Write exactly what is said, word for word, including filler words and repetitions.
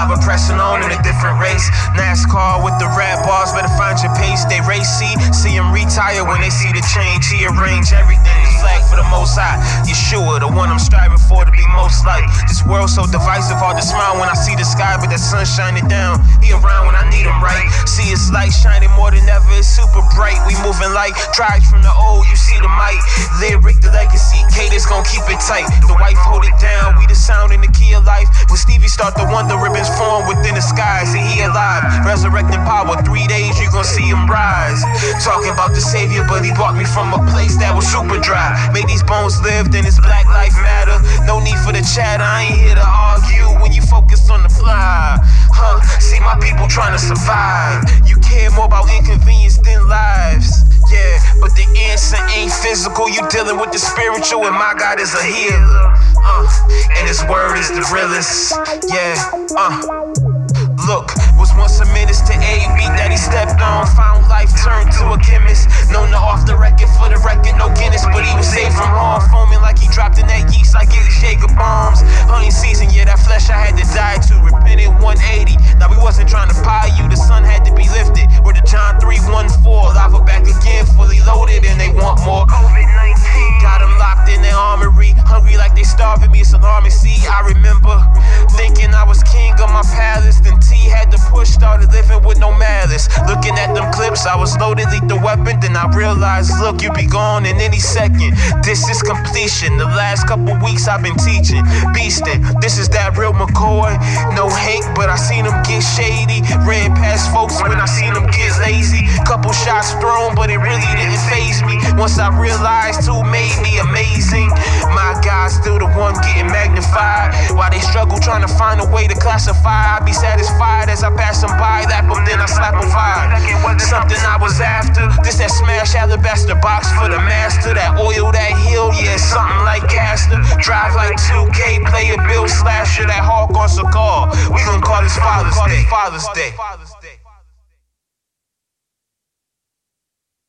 lava, pressing on in a different race. NASCAR with the red bars, better find your pace. They race, see, see him retire when they see the change. He arrange everything, the flag for the most high. Yeshua, the one I'm striving for to be most like. This world so divisive, hard to smile when I see the sky, but that sun shining down. He around when I need him, right? See his light shining more than ever, it's super bright. We moving like tribes from the old, you see the might. Lyric, the legacy, Cadence gon' keep it tight. The wife hold it down, we the sound in the key of life. When Stevie start to wonder, ribbons form within the skies. And he alive, resurrecting power, three days you gon' see him rise. Talking about the savior, but he brought me from a place that was super dry. Made these bones live, then it's black life matter. No need for the chatter, I ain't here to argue when you focus on the fly. Huh, see my people trying to survive. You care more about inconvenience than lives. Yeah, but the answer ain't physical, you dealing with the spiritual, and my God is a healer. Uh, and his word is the realest. Yeah, uh. Look, was once a menace to a beat that he stepped on. Found life, turned to a chemist. Known to off the record, for the record, no Guinness, but he was safe from harm. Foaming like he dropped in that yeast, like it was Jacob bombs. Honey season, yeah, that flesh I had to die to. Repented one eighty. Now we wasn't trying to pie you, the sun had to be lifted. We're the John three one four, lava back again, fully loaded, and they want more. COVID nineteen got them locked in their armory, hungry like they starving me. It's alarming. See, I remember thinking I was king of my palace, then tea had to push, started living with no malice. Looking at them clips, I was loaded, lethal weapon. Then I realized, look, you be gone in any second. This is completion. The last couple weeks I've been teaching, beastin'. This is that real McCoy. No hate, but I seen him get shady. Ran past folks when I seen him get lazy. Couple shots thrown, but it really didn't faze me. Once I realized who made me amazing. My God's still the one getting magnified. While they struggle trying to find a way to classify, I be satisfied as I pass them by, lap them, then I slap them vibe. Something I was after. This that smash alabaster box for the master. That oil, that heel, yeah, something like Caster. Drive like two K, play a bill slasher. That hawk on cigar. We gon' call this Father's Day.